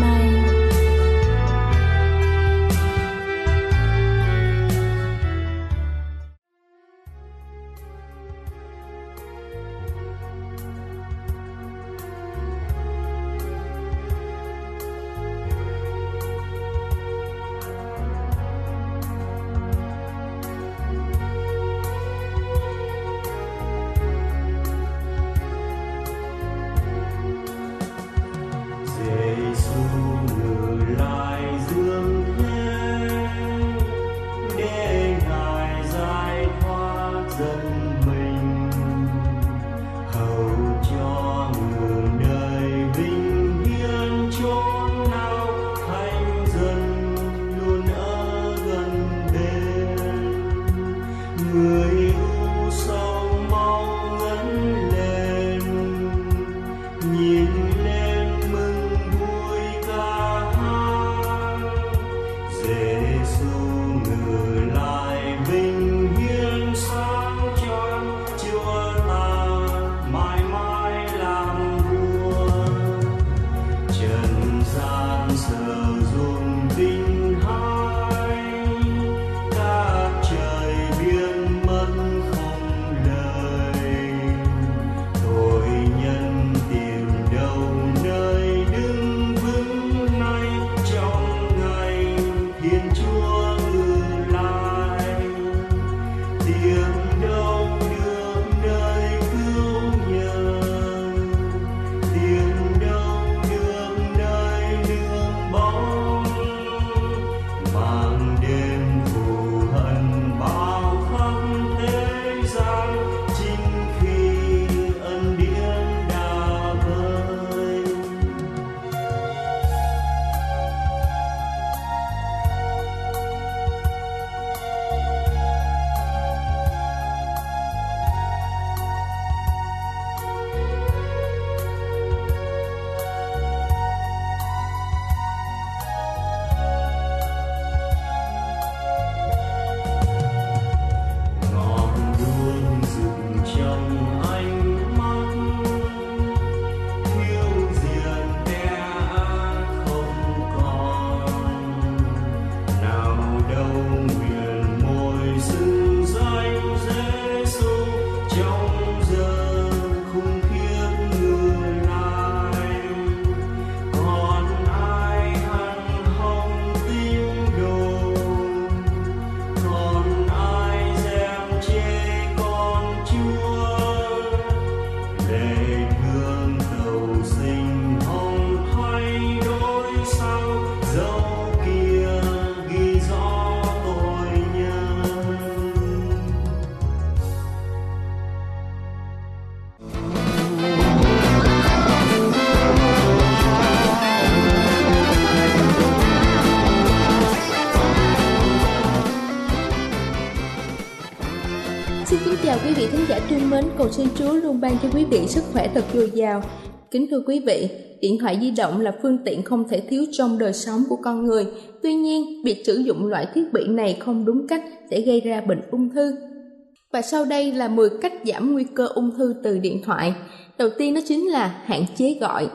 nay. Xin kính chào quý vị khán giả thân mến, cầu xin Chúa luôn ban cho quý vị sức khỏe thật dồi dào Kính thưa quý vị, điện thoại di động là phương tiện không thể thiếu trong đời sống của con người. Tuy nhiên, việc sử dụng loại thiết bị này không đúng cách sẽ gây ra bệnh ung thư. Và sau đây là 10 cách giảm nguy cơ ung thư từ điện thoại. Đầu tiên đó chính là hạn chế gọi.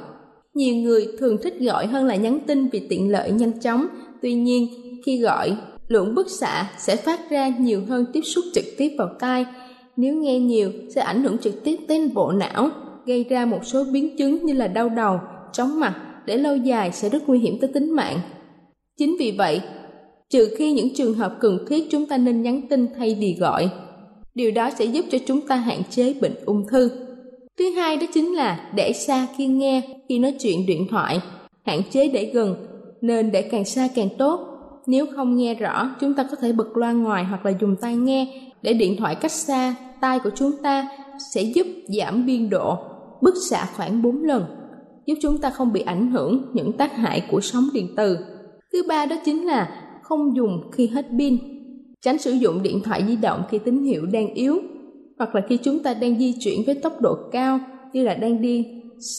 Nhiều người thường thích gọi hơn là nhắn tin vì tiện lợi nhanh chóng. Tuy nhiên, khi gọi, lượng bức xạ sẽ phát ra nhiều hơn tiếp xúc trực tiếp vào tai. Nếu nghe nhiều, sẽ ảnh hưởng trực tiếp đến bộ não, gây ra một số biến chứng như là đau đầu, chóng mặt, để lâu dài sẽ rất nguy hiểm tới tính mạng. Chính vì vậy, trừ khi những trường hợp cần thiết, chúng ta nên nhắn tin thay vì gọi. Điều đó sẽ giúp cho chúng ta hạn chế bệnh ung thư. Thứ hai đó chính là để xa khi nghe, khi nói chuyện điện thoại. Hạn chế để gần, nên để càng xa càng tốt. Nếu không nghe rõ, chúng ta có thể bật loa ngoài hoặc là dùng tai nghe để điện thoại cách xa tai của chúng ta, sẽ giúp giảm biên độ bức xạ khoảng 4 lần, giúp chúng ta không bị ảnh hưởng những tác hại của sóng điện từ. Thứ ba đó chính là không dùng khi hết pin. Tránh sử dụng điện thoại di động khi tín hiệu đang yếu, hoặc là khi chúng ta đang di chuyển với tốc độ cao như là đang đi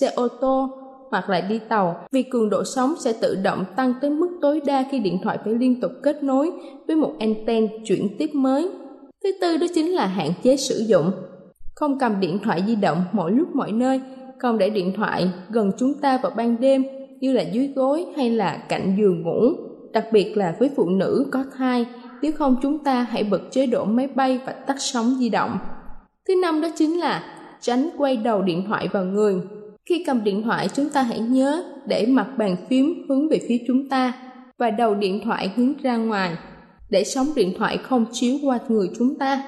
xe ô tô hoặc là đi tàu, vì cường độ sóng sẽ tự động tăng tới mức tối đa khi điện thoại phải liên tục kết nối với một anten chuyển tiếp mới. Thứ tư đó chính là hạn chế sử dụng. Không cầm điện thoại di động mọi lúc mọi nơi, không để điện thoại gần chúng ta vào ban đêm như là dưới gối hay là cạnh giường ngủ, đặc biệt là với phụ nữ có thai. Nếu không, chúng ta hãy bật chế độ máy bay và tắt sóng di động. Thứ năm đó chính là tránh quay đầu điện thoại vào người. Khi cầm điện thoại, chúng ta hãy nhớ để mặt bàn phím hướng về phía chúng ta và đầu điện thoại hướng ra ngoài, để sóng điện thoại không chiếu qua người chúng ta.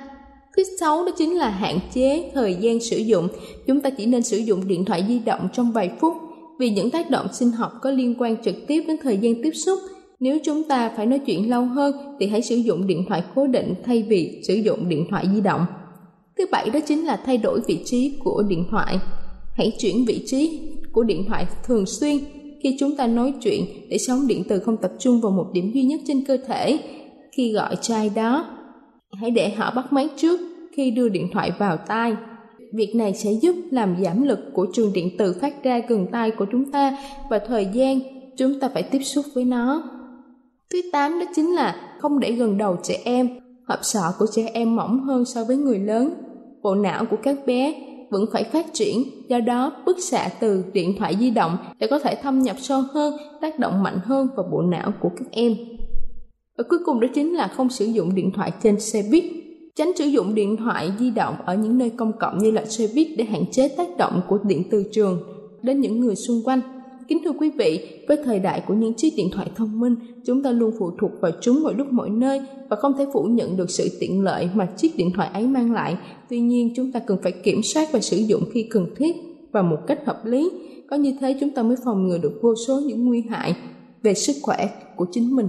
Thứ sáu đó chính là hạn chế thời gian sử dụng. Chúng ta chỉ nên sử dụng điện thoại di động trong vài phút, vì những tác động sinh học có liên quan trực tiếp đến thời gian tiếp xúc. Nếu chúng ta phải nói chuyện lâu hơn thì hãy sử dụng điện thoại cố định thay vì sử dụng điện thoại di động. Thứ bảy đó chính là thay đổi vị trí của điện thoại. Hãy chuyển vị trí của điện thoại thường xuyên khi chúng ta nói chuyện, để sóng điện từ không tập trung vào một điểm duy nhất trên cơ thể khi gọi cho ai đó. Hãy để họ bắt máy trước khi đưa điện thoại vào tai. Việc này sẽ giúp làm giảm lực của trường điện từ phát ra gần tai của chúng ta và thời gian chúng ta phải tiếp xúc với nó. Thứ 8 đó chính là không để gần đầu trẻ em. Hộp sọ của trẻ em mỏng hơn so với người lớn. Bộ não của các bé vẫn phải phát triển, do đó bức xạ từ điện thoại di động để có thể thâm nhập sâu hơn, tác động mạnh hơn vào bộ não của các em. Và cuối cùng đó chính là không sử dụng điện thoại trên xe buýt. Tránh sử dụng điện thoại di động ở những nơi công cộng như là xe buýt để hạn chế tác động của điện từ trường đến những người xung quanh. Kính thưa quý vị, với thời đại của những chiếc điện thoại thông minh, chúng ta luôn phụ thuộc vào chúng mọi lúc mọi nơi và không thể phủ nhận được sự tiện lợi mà chiếc điện thoại ấy mang lại. Tuy nhiên, chúng ta cần phải kiểm soát và sử dụng khi cần thiết và một cách hợp lý. Có như thế chúng ta mới phòng ngừa được vô số những nguy hại về sức khỏe của chính mình.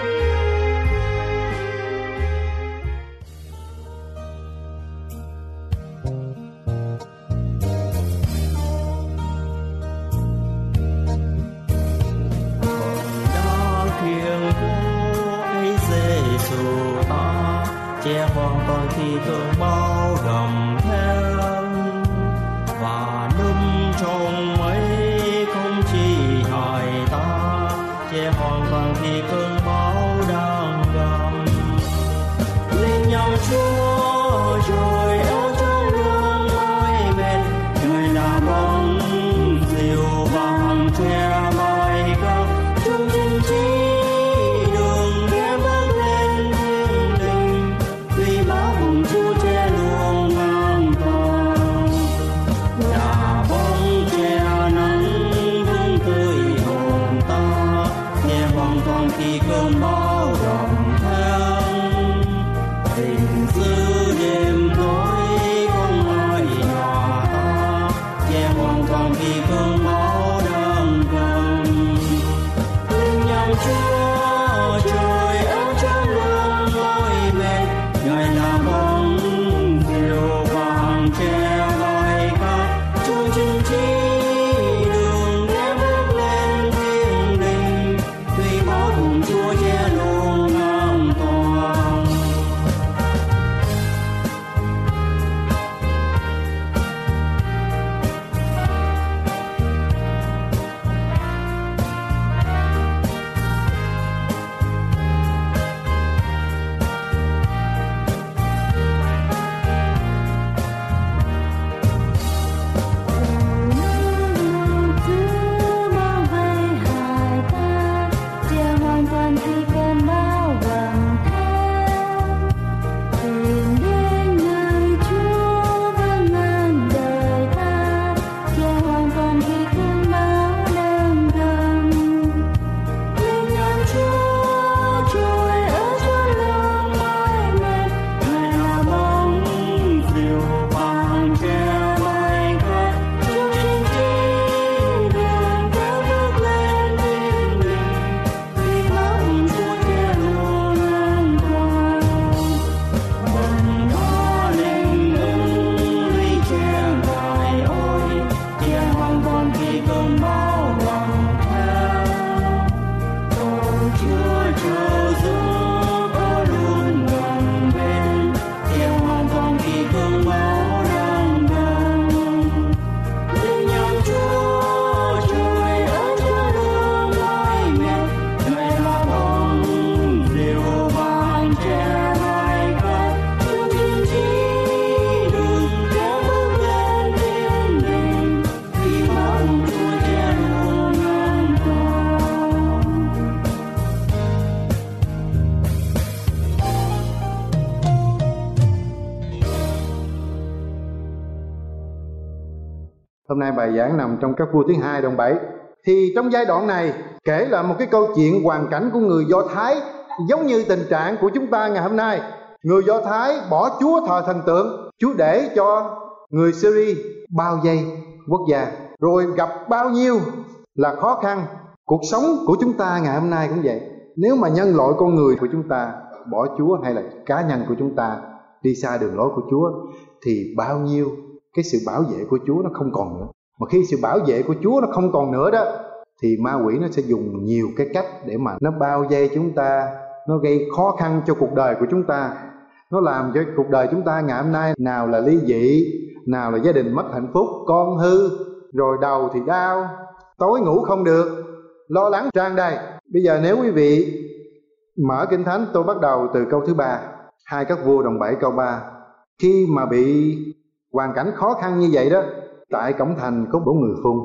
Che con tôi khi cơn bão gầm thét và núp trong mấy không chỉ hại ta, che con tôi khi cơn bão đang gầm lên nhau Chúa rồi áo trong lương ngôi bên người là bóng diều vàng che bay cao trong chim chi. Hãy subscribe cho kênh Hôm nay bài giảng nằm trong các vua thứ 2 đoạn 7. Thì trong giai đoạn này kể lại một cái câu chuyện hoàn cảnh của người Do Thái giống như tình trạng của chúng ta ngày hôm nay. Người Do Thái bỏ Chúa thờ thần tượng, Chúa để cho người Syria bao vây quốc gia, rồi gặp bao nhiêu là khó khăn. Cuộc sống của chúng ta ngày hôm nay cũng vậy. Nếu mà nhân loại con người của chúng ta bỏ Chúa, hay là cá nhân của chúng ta đi xa đường lối của Chúa, thì bao nhiêu cái sự bảo vệ của Chúa nó không còn nữa. Mà khi sự bảo vệ của Chúa nó không còn nữa đó, thì ma quỷ nó sẽ dùng nhiều cái cách để mà nó bao vây chúng ta, nó gây khó khăn cho cuộc đời của chúng ta, nó làm cho cuộc đời chúng ta ngày hôm nay nào là ly dị, nào là gia đình mất hạnh phúc, con hư, rồi đầu thì đau, tối ngủ không được, lo lắng tràn đầy. Bây giờ nếu quý vị mở Kinh Thánh, tôi bắt đầu từ câu thứ 3, 2 Các Vua đoạn 7 câu 3. Khi mà bị hoàn cảnh khó khăn như vậy đó, tại cổng thành có 4 người phun.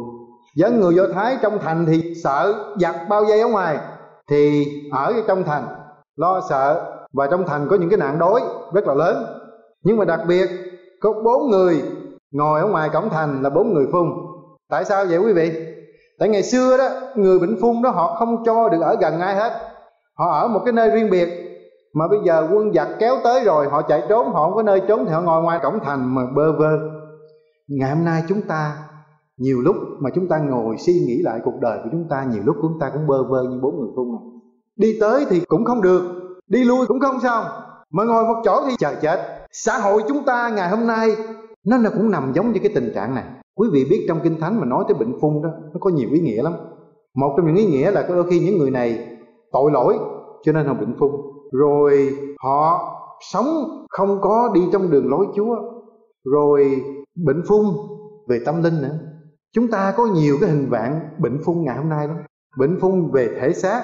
Dân người Do Thái trong thành thì sợ giặc bao vây ở ngoài, thì ở trong thành lo sợ, và trong thành có những cái nạn đói rất là lớn. Nhưng mà đặc biệt có 4 người ngồi ở ngoài cổng thành là 4 người phun. Tại sao vậy quý vị? Tại ngày xưa đó, người bệnh phun đó họ không cho được ở gần ai hết, họ ở một cái nơi riêng biệt. Mà bây giờ quân giặc kéo tới rồi, họ chạy trốn, họ không có nơi trốn, thì họ ngồi ngoài cổng thành mà bơ vơ. Ngày hôm nay chúng ta, nhiều lúc mà chúng ta ngồi suy nghĩ lại cuộc đời của chúng ta, nhiều lúc chúng ta cũng bơ vơ như 4 người phun này. Đi tới thì cũng không được, đi lui cũng không xong, mà ngồi một chỗ thì chờ chết. Xã hội chúng ta ngày hôm nay nó cũng nằm giống như cái tình trạng này. Quý vị biết trong Kinh Thánh mà nói tới bệnh phung đó, nó có nhiều ý nghĩa lắm. Một trong những ý nghĩa là đôi khi những người này tội lỗi cho nên họ bệnh phung, rồi họ sống không có đi trong đường lối Chúa, rồi bệnh phung về tâm linh nữa. Chúng ta có nhiều cái hình vạn bệnh phung ngày hôm nay lắm. Bệnh phung về thể xác,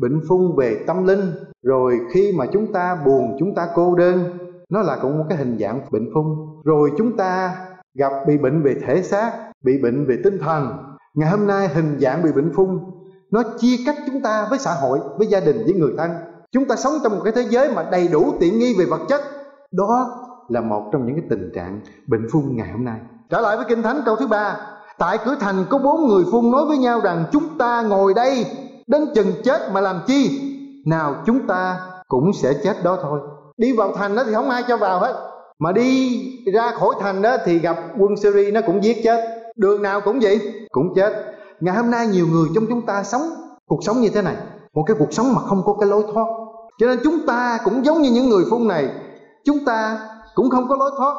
bệnh phung về tâm linh, rồi khi mà chúng ta buồn, chúng ta cô đơn, nó là cũng một cái hình dạng bệnh phung. Rồi chúng ta gặp bị bệnh về thể xác, bị bệnh về tinh thần. Ngày hôm nay hình dạng bị bệnh phung nó chia cách chúng ta với xã hội, với gia đình, với người thân. Chúng ta sống trong một cái thế giới mà đầy đủ tiện nghi về vật chất. Đó là một trong những cái tình trạng bệnh phung ngày hôm nay. Trở lại với Kinh Thánh câu thứ 3. Tại cửa thành có 4 người phung nói với nhau rằng: chúng ta ngồi đây đến chừng chết mà làm chi? Nào chúng ta cũng sẽ chết đó thôi. Đi vào thành đó thì không ai cho vào hết, mà đi ra khỏi thành đó thì gặp quân Syria nó cũng giết chết. Đường nào cũng vậy, cũng chết. Ngày hôm nay nhiều người trong chúng ta sống cuộc sống như thế này, một cái cuộc sống mà không có cái lối thoát. Cho nên chúng ta cũng giống như những người phun này, chúng ta cũng không có lối thoát.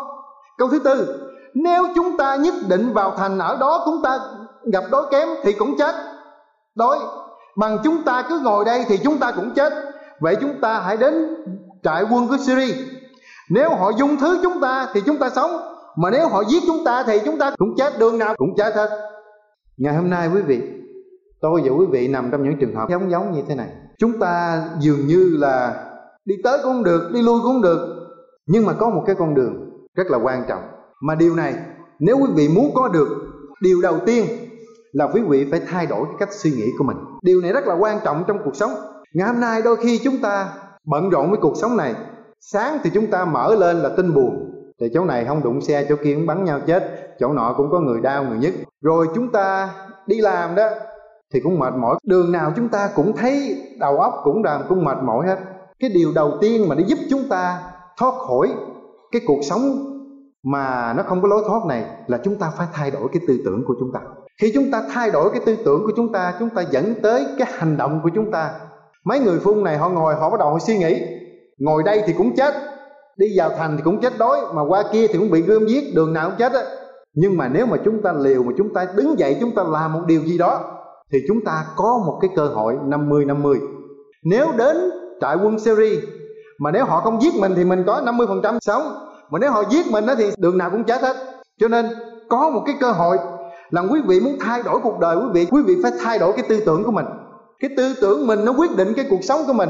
Câu thứ 4, nếu chúng ta nhất định vào thành ở đó chúng ta gặp đói kém thì cũng chết đói. Bằng chúng ta cứ ngồi đây thì chúng ta cũng chết. Vậy chúng ta hãy đến trại quân của Syria. Nếu họ dung thứ chúng ta thì chúng ta sống, mà nếu họ giết chúng ta thì chúng ta cũng chết, đường nào cũng chết hết. Ngày hôm nay quý vị, tôi và quý vị nằm trong những trường hợp giống như thế này. Chúng ta dường như là đi tới cũng không được, đi lui cũng không được. Nhưng mà có một cái con đường rất là quan trọng, mà điều này nếu quý vị muốn có được, điều đầu tiên là quý vị phải thay đổi cái cách suy nghĩ của mình. Điều này rất là quan trọng trong cuộc sống. Ngày hôm nay đôi khi chúng ta bận rộn với cuộc sống này. Sáng thì chúng ta mở lên là tin buồn, thì chỗ này không đụng xe, chỗ kia cũng bắn nhau chết, chỗ nọ cũng có người đau người nhức. Rồi chúng ta đi làm đó thì cũng mệt mỏi, đường nào chúng ta cũng thấy đầu óc cũng làm cũng mệt mỏi hết. Cái điều đầu tiên mà để giúp chúng ta thoát khỏi cái cuộc sống mà nó không có lối thoát này là chúng ta phải thay đổi cái tư tưởng của chúng ta. Khi chúng ta thay đổi cái tư tưởng của chúng ta dẫn tới cái hành động của chúng ta. Mấy người phun này họ ngồi, họ bắt đầu họ suy nghĩ: ngồi đây thì cũng chết, đi vào thành thì cũng chết đói, mà qua kia thì cũng bị gươm giết, đường nào cũng chết á. Nhưng mà nếu mà chúng ta liều, mà chúng ta đứng dậy, chúng ta làm một điều gì đó, thì chúng ta có một cái cơ hội 50-50. Nếu đến trại quân Syria, mà nếu họ không giết mình thì mình có 50% sống, mà nếu họ giết mình á thì đường nào cũng chết hết. Cho nên có một cái cơ hội là quý vị muốn thay đổi cuộc đời quý vị phải thay đổi cái tư tưởng của mình. Cái tư tưởng mình nó quyết định cái cuộc sống của mình.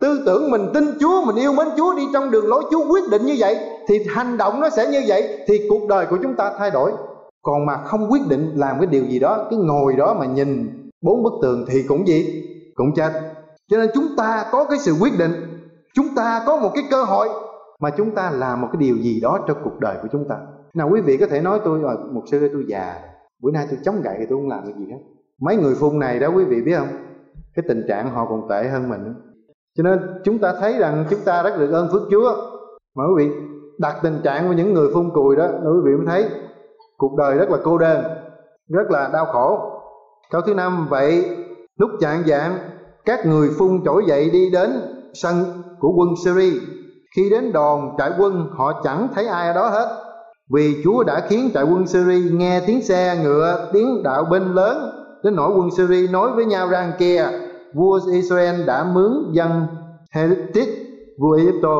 Tư tưởng mình tin Chúa, mình yêu mến Chúa, đi trong đường lối Chúa quyết định như vậy, thì hành động nó sẽ như vậy, thì cuộc đời của chúng ta thay đổi. Còn mà không quyết định làm cái điều gì đó, cái ngồi đó mà nhìn 4 bức tường thì cũng gì? Cũng chết. Cho nên chúng ta có cái sự quyết định, chúng ta có một cái cơ hội mà chúng ta làm một cái điều gì đó cho cuộc đời của chúng ta. Nào quý vị có thể nói tôi rồi, mục sư ơi tôi già, bữa nay tôi chống gậy thì tôi không làm được gì hết. Mấy người phun này đó quý vị biết không, cái tình trạng họ còn tệ hơn mình. Cho nên chúng ta thấy rằng chúng ta rất được ơn phước Chúa. Mà quý vị đặt tình trạng của những người phun cùi đó, quý vị mới thấy cuộc đời rất là cô đơn, rất là đau khổ. Câu thứ 5, vậy lúc chạng vạng các người phun trỗi dậy đi đến sân của quân Syria. Khi đến đồn trại quân họ chẳng thấy ai ở đó hết, vì Chúa đã khiến trại quân Syria nghe tiếng xe ngựa, tiếng đạo binh lớn, đến nỗi quân Syria nói với nhau rằng kia vua Israel đã mướn dân Hê-tít vua Ai-Cập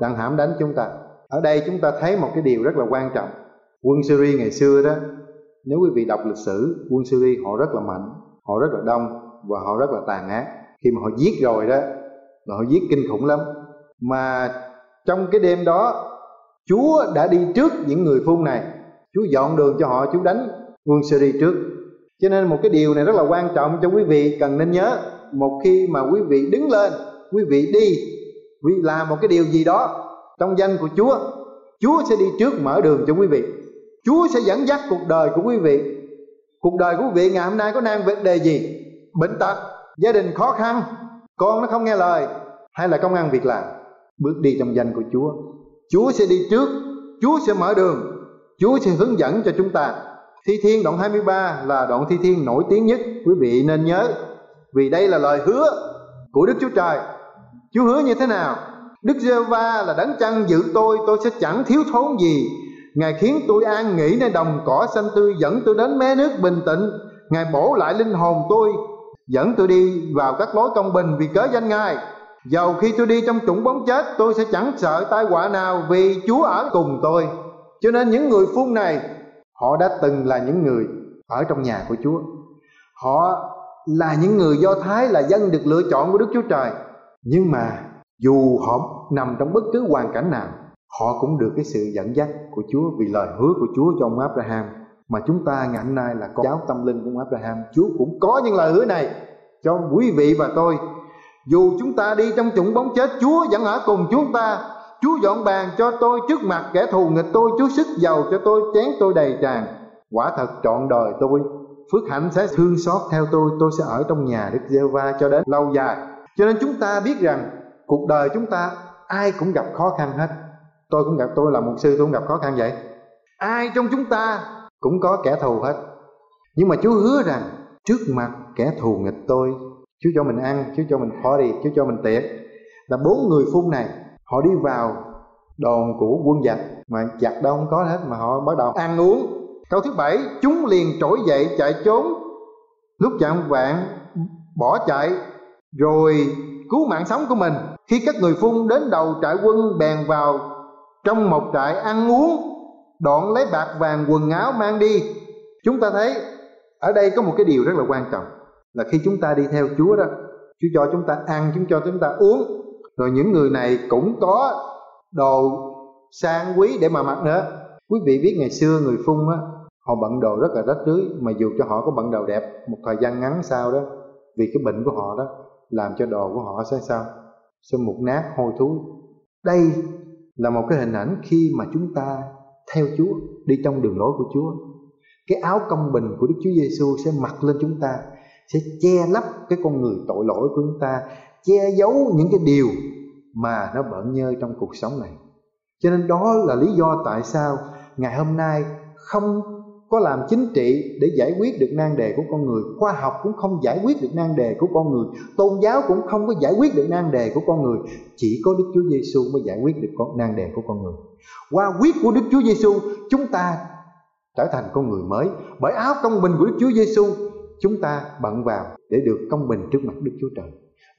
đặng hãm đánh chúng ta. Ở đây chúng ta thấy một cái điều rất là quan trọng. Quân Syria ngày xưa đó, nếu quý vị đọc lịch sử, quân Syria họ rất là mạnh, họ rất là đông và họ rất là tàn ác. Khi mà họ giết rồi đó, là họ giết kinh khủng lắm. Mà trong cái đêm đó, Chúa đã đi trước những người phun này, Chúa dọn đường cho họ, Chúa đánh quân Syria trước. Cho nên một cái điều này rất là quan trọng cho quý vị cần nên nhớ. Một khi mà quý vị đứng lên, quý vị đi, quý vị làm một cái điều gì đó trong danh của Chúa, Chúa sẽ đi trước mở đường cho quý vị, Chúa sẽ dẫn dắt cuộc đời của quý vị. Cuộc đời của quý vị ngày hôm nay có nan đề gì? Bệnh tật, gia đình khó khăn, con nó không nghe lời, hay là công ăn việc làm, bước đi trong danh của Chúa, Chúa sẽ đi trước, Chúa sẽ mở đường, Chúa sẽ hướng dẫn cho chúng ta. Thi Thiên đoạn 23 là đoạn Thi Thiên nổi tiếng nhất, quý vị nên nhớ, vì đây là lời hứa của Đức Chúa Trời. Chúa hứa như thế nào? Đức Giê-hô-va là đấng chăn giữ tôi sẽ chẳng thiếu thốn gì. Ngài khiến tôi an nghỉ nơi đồng cỏ xanh tươi, dẫn tôi đến mé nước bình tĩnh. Ngài bổ lại linh hồn tôi, dẫn tôi đi vào các lối công bình vì cớ danh Ngài. Dầu khi tôi đi trong trũng bóng chết, tôi sẽ chẳng sợ tai họa nào, vì Chúa ở cùng tôi. Cho nên những người phun này, họ đã từng là những người ở trong nhà của Chúa. Họ là những người Do Thái, là dân được lựa chọn của Đức Chúa Trời. Nhưng mà dù họ nằm trong bất cứ hoàn cảnh nào, họ cũng được cái sự dẫn dắt của Chúa, vì lời hứa của Chúa cho ông Abraham. Mà chúng ta ngày hôm nay là con cháu tâm linh của ông Abraham. Chúa cũng có những lời hứa này cho quý vị và tôi. Dù chúng ta đi trong chủng bóng chết, Chúa vẫn ở cùng chúng ta. Chúa dọn bàn cho tôi trước mặt kẻ thù nghịch tôi, Chúa sức dầu cho tôi, chén tôi đầy tràn. Quả thật trọn đời tôi, phước hạnh sẽ thương xót theo tôi sẽ ở trong nhà Đức Giê-hô-va cho đến lâu dài. Cho nên chúng ta biết rằng cuộc đời chúng ta ai cũng gặp khó khăn hết. Tôi là mục sư, tôi cũng gặp khó khăn vậy. Ai trong chúng ta cũng có kẻ thù hết. Nhưng mà Chúa hứa rằng trước mặt kẻ thù nghịch tôi, Chúa cho mình ăn, Chúa cho mình party, Chúa cho mình tiệc. Là 4 người phun này, họ đi vào đồn của quân giặc, mà giặc đâu không có hết, mà họ bắt đầu ăn uống. Câu thứ 7, chúng liền trỗi dậy chạy trốn, lúc chạng vạng bỏ chạy rồi cứu mạng sống của mình. Khi các người phun đến đầu trại quân, bèn vào trong một trại ăn uống, đoạn lấy bạc vàng quần áo mang đi. Chúng ta thấy ở đây có một cái điều rất là quan trọng, là khi chúng ta đi theo Chúa đó, Chúa cho chúng ta ăn, Chúa cho chúng ta uống. Rồi những người này cũng có đồ sang quý để mà mặc nữa. Quý vị biết ngày xưa người phun á, họ bận đồ rất là rách rưới, mà dù cho họ có bận đồ đẹp, một thời gian ngắn sau đó, vì cái bệnh của họ đó, làm cho đồ của họ sẽ mục nát, hôi thối. Đây là một cái hình ảnh khi mà chúng ta theo Chúa, đi trong đường lối của Chúa. Cái áo công bình của Đức Chúa Giê-xu sẽ mặc lên chúng ta, sẽ che lấp cái con người tội lỗi của chúng ta, che giấu những cái điều mà nó bợn nhơ trong cuộc sống này. Cho nên đó là lý do tại sao ngày hôm nay không có làm chính trị để giải quyết được nan đề của con người, khoa học cũng không giải quyết được nan đề của con người, tôn giáo cũng không có giải quyết được nan đề của con người. Chỉ có Đức Chúa Giê-xu mới giải quyết được nan đề của con người. Qua huyết của Đức Chúa Giê-xu, chúng ta trở thành con người mới. Bởi áo công bình của Đức Chúa Giê-xu, chúng ta bận vào để được công bình trước mặt Đức Chúa Trời.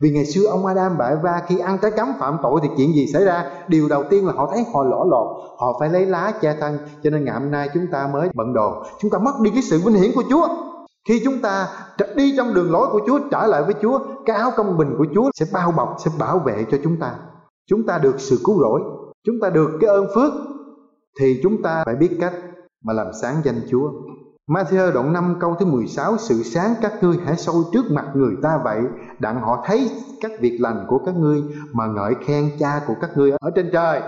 Vì ngày xưa ông Adam và Eva khi ăn trái cấm phạm tội thì chuyện gì xảy ra? Điều đầu tiên là họ thấy họ lỗ lột, họ phải lấy lá che thân. Cho nên ngày hôm nay chúng ta mới bận đồ, chúng ta mất đi cái sự vinh hiển của Chúa. Khi chúng ta đi trong đường lối của Chúa, trở lại với Chúa, cái áo công bình của Chúa sẽ bao bọc, sẽ bảo vệ cho chúng ta. Chúng ta được sự cứu rỗi, chúng ta được cái ơn phước, thì chúng ta phải biết cách mà làm sáng danh Chúa. Ma-thi-ơ đoạn 5 câu thứ 16, sự sáng các ngươi hãy soi trước mặt người ta vậy, đặng họ thấy các việc lành của các ngươi mà ngợi khen Cha của các ngươi ở trên trời.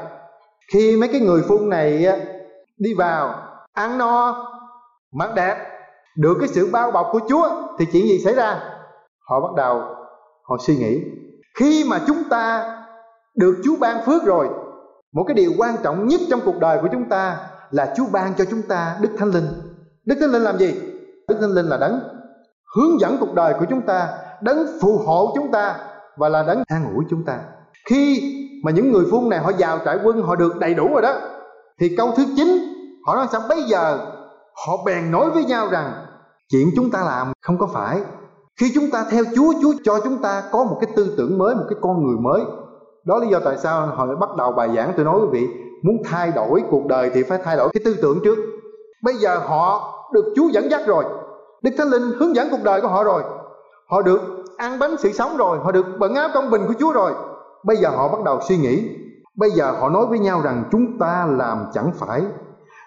Khi mấy cái người phun này đi vào, ăn no, mặc đẹp, được cái sự bao bọc của Chúa, thì chuyện gì xảy ra? Họ bắt đầu, họ suy nghĩ. Khi mà chúng ta được Chúa ban phước rồi, một cái điều quan trọng nhất trong cuộc đời của chúng ta là Chúa ban cho chúng ta Đức Thánh Linh. Đức Thánh Linh làm gì? Đức Thánh Linh là đấng hướng dẫn cuộc đời của chúng ta, đấng phù hộ chúng ta và là đấng an ủi chúng ta. Khi mà những người phu này họ vào trại quân, họ được đầy đủ rồi đó, thì câu thứ 9 họ nói sao? Bây giờ họ bèn nói với nhau rằng chuyện chúng ta làm không có phải. Khi chúng ta theo Chúa, Chúa cho chúng ta có một cái tư tưởng mới, một cái con người mới. Đó lý do tại sao họ lại bắt đầu bài giảng. Tôi nói quý vị, muốn thay đổi cuộc đời thì phải thay đổi cái tư tưởng trước. Bây giờ họ được Chúa dẫn dắt rồi, Đức Thánh Linh hướng dẫn cuộc đời của họ rồi, họ được ăn bánh sự sống rồi, họ được bận áo công bình của Chúa rồi. Bây giờ họ bắt đầu suy nghĩ. Bây giờ họ nói với nhau rằng chúng ta làm chẳng phải.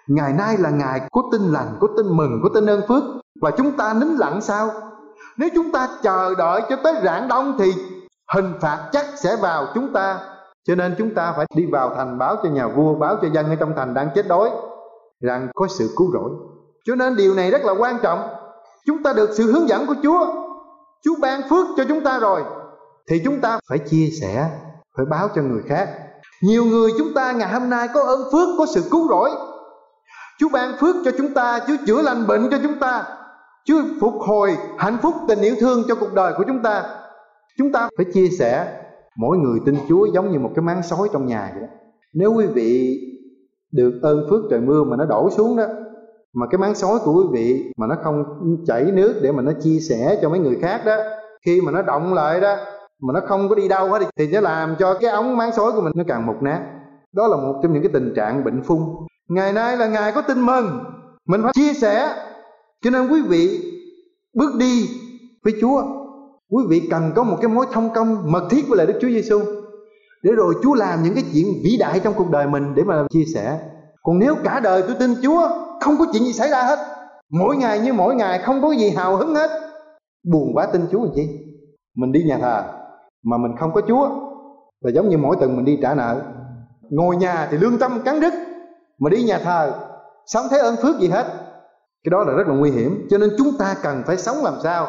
Ngày nay là ngày của tin lành, của tin mừng, của tin ơn phước, và chúng ta nín lặng sao? Nếu chúng ta chờ đợi cho tới rạng đông thì hình phạt chắc sẽ vào chúng ta. Cho nên chúng ta phải đi vào thành báo cho nhà vua, báo cho dân ở trong thành đang chết đói rằng có sự cứu rỗi. Cho nên điều này rất là quan trọng. Chúng ta được sự hướng dẫn của Chúa, Chúa ban phước cho chúng ta rồi, thì chúng ta phải chia sẻ, phải báo cho người khác. Nhiều người chúng ta ngày hôm nay có ơn phước, có sự cứu rỗi, Chúa ban phước cho chúng ta, Chúa chữa lành bệnh cho chúng ta, Chúa phục hồi hạnh phúc, tình yêu thương cho cuộc đời của chúng ta. Chúng ta phải chia sẻ. Mỗi người tin Chúa giống như một cái máng sói trong nhà vậy đó. Nếu quý vị được ơn phước trời mưa mà nó đổ xuống đó, mà cái máng sói của quý vị mà nó không chảy nước để mà nó chia sẻ cho mấy người khác đó, khi mà nó động lại đó mà nó không có đi đâu hết thì nó làm cho cái ống máng sói của mình nó càng mục nát. Đó là một trong những cái tình trạng bệnh phung. Ngày nay là ngày có tin mừng, mình phải chia sẻ. Cho nên quý vị bước đi với Chúa, quý vị cần có một cái mối thông công mật thiết với lại Đức Chúa Giê-xu, để rồi Chúa làm những cái chuyện vĩ đại trong cuộc đời mình để mà chia sẻ. Còn nếu cả đời tôi tin Chúa, không có chuyện gì xảy ra hết, mỗi ngày như mỗi ngày, không có gì hào hứng hết, buồn bã tin Chúa làm chi? Mình đi nhà thờ mà mình không có Chúa là giống như mỗi tuần mình đi trả nợ. Ngồi nhà thì lương tâm cắn rứt, mà đi nhà thờ sống thấy ơn phước gì hết. Cái đó là rất là nguy hiểm. Cho nên chúng ta cần phải sống làm sao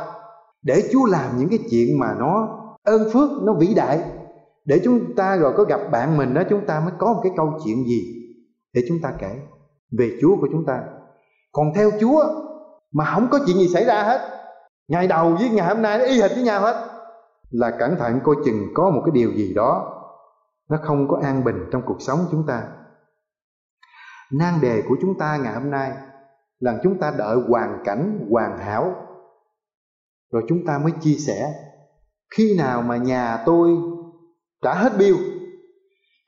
để Chúa làm những cái chuyện mà nó ơn phước, nó vĩ đại, để chúng ta rồi có gặp bạn mình đó, chúng ta mới có một cái câu chuyện gì để chúng ta kể về Chúa của chúng ta. Còn theo Chúa mà không có chuyện gì xảy ra hết, ngày đầu với ngày hôm nay nó y hệt với nhau hết, là cẩn thận coi chừng có một cái điều gì đó nó không có an bình trong cuộc sống chúng ta. Nan đề của chúng ta ngày hôm nay là chúng ta đợi hoàn cảnh hoàn hảo rồi chúng ta mới chia sẻ. Khi nào mà nhà tôi trả hết bill,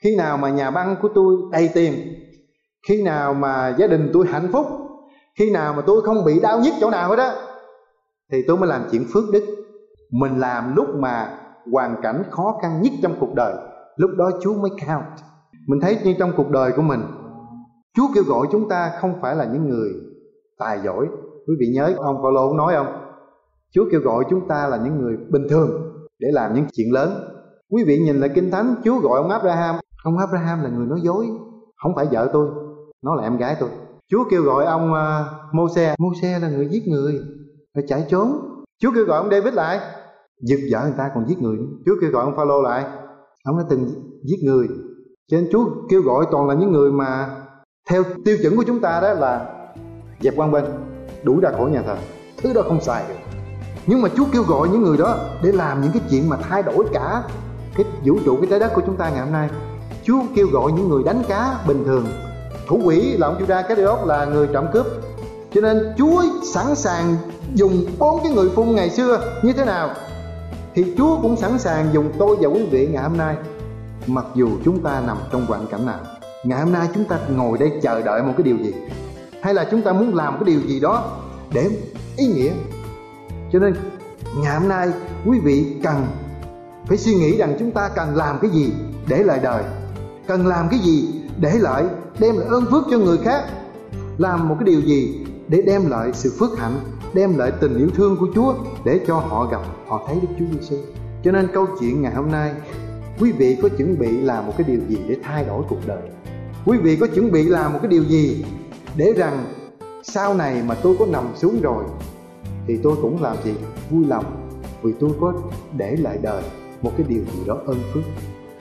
khi nào mà nhà băng của tôi đầy tiền, khi nào mà gia đình tôi hạnh phúc, khi nào mà tôi không bị đau nhức chỗ nào hết á, thì tôi mới làm chuyện phước đức. Mình làm lúc mà hoàn cảnh khó khăn nhất trong cuộc đời, lúc đó Chúa mới count. Mình thấy như trong cuộc đời của mình, Chúa kêu gọi chúng ta không phải là những người tài giỏi. Quý vị nhớ ông Phaolô cũng nói không? Chúa kêu gọi chúng ta là những người bình thường để làm những chuyện lớn. Quý vị nhìn lại Kinh Thánh, Chúa gọi ông Abraham. Ông Abraham là người nói dối. Không phải vợ tôi, nó là em gái tôi. Chúa kêu gọi ông Moses. Moses là người giết người, phải chạy trốn. Chúa kêu gọi ông David lại, giật vợ người ta còn giết người. Chúa kêu gọi ông Phaolô lại, ông đã từng giết người. Cho nên Chúa kêu gọi toàn là những người mà theo tiêu chuẩn của chúng ta đó là dẹp quan bên, đuổi ra khỏi nhà thờ, thứ đó không xài được. Nhưng mà Chúa kêu gọi những người đó để làm những cái chuyện mà thay đổi cả cái vũ trụ, cái trái đất của chúng ta ngày hôm nay. Chúa kêu gọi những người đánh cá bình thường. Thủ quỹ là ông Juda Ích-ca-ri-ốt là người trộm cướp. Cho nên Chúa sẵn sàng dùng 4 cái người phun ngày xưa như thế nào thì Chúa cũng sẵn sàng dùng tôi và quý vị ngày hôm nay, mặc dù chúng ta nằm trong hoàn cảnh nào. Ngày hôm nay chúng ta ngồi đây chờ đợi một cái điều gì, hay là chúng ta muốn làm cái điều gì đó để ý nghĩa. Cho nên ngày hôm nay quý vị cần phải suy nghĩ rằng chúng ta cần làm cái gì để lại đời, cần làm cái gì để lại đem lại ơn phước cho người khác, làm một cái điều gì để đem lại sự phước hạnh, đem lại tình yêu thương của Chúa để cho họ gặp, họ thấy Đức Chúa Giê-xu. Cho nên câu chuyện ngày hôm nay, quý vị có chuẩn bị làm một cái điều gì để thay đổi cuộc đời? Quý vị có chuẩn bị làm một cái điều gì để rằng sau này mà tôi có nằm xuống rồi thì tôi cũng làm gì vui lòng, vì tôi có để lại đời một cái điều gì đó ơn phước,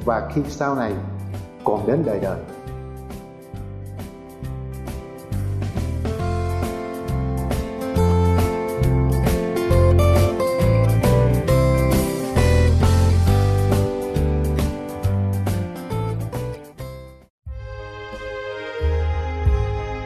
và khi sau này còn đến đời đời.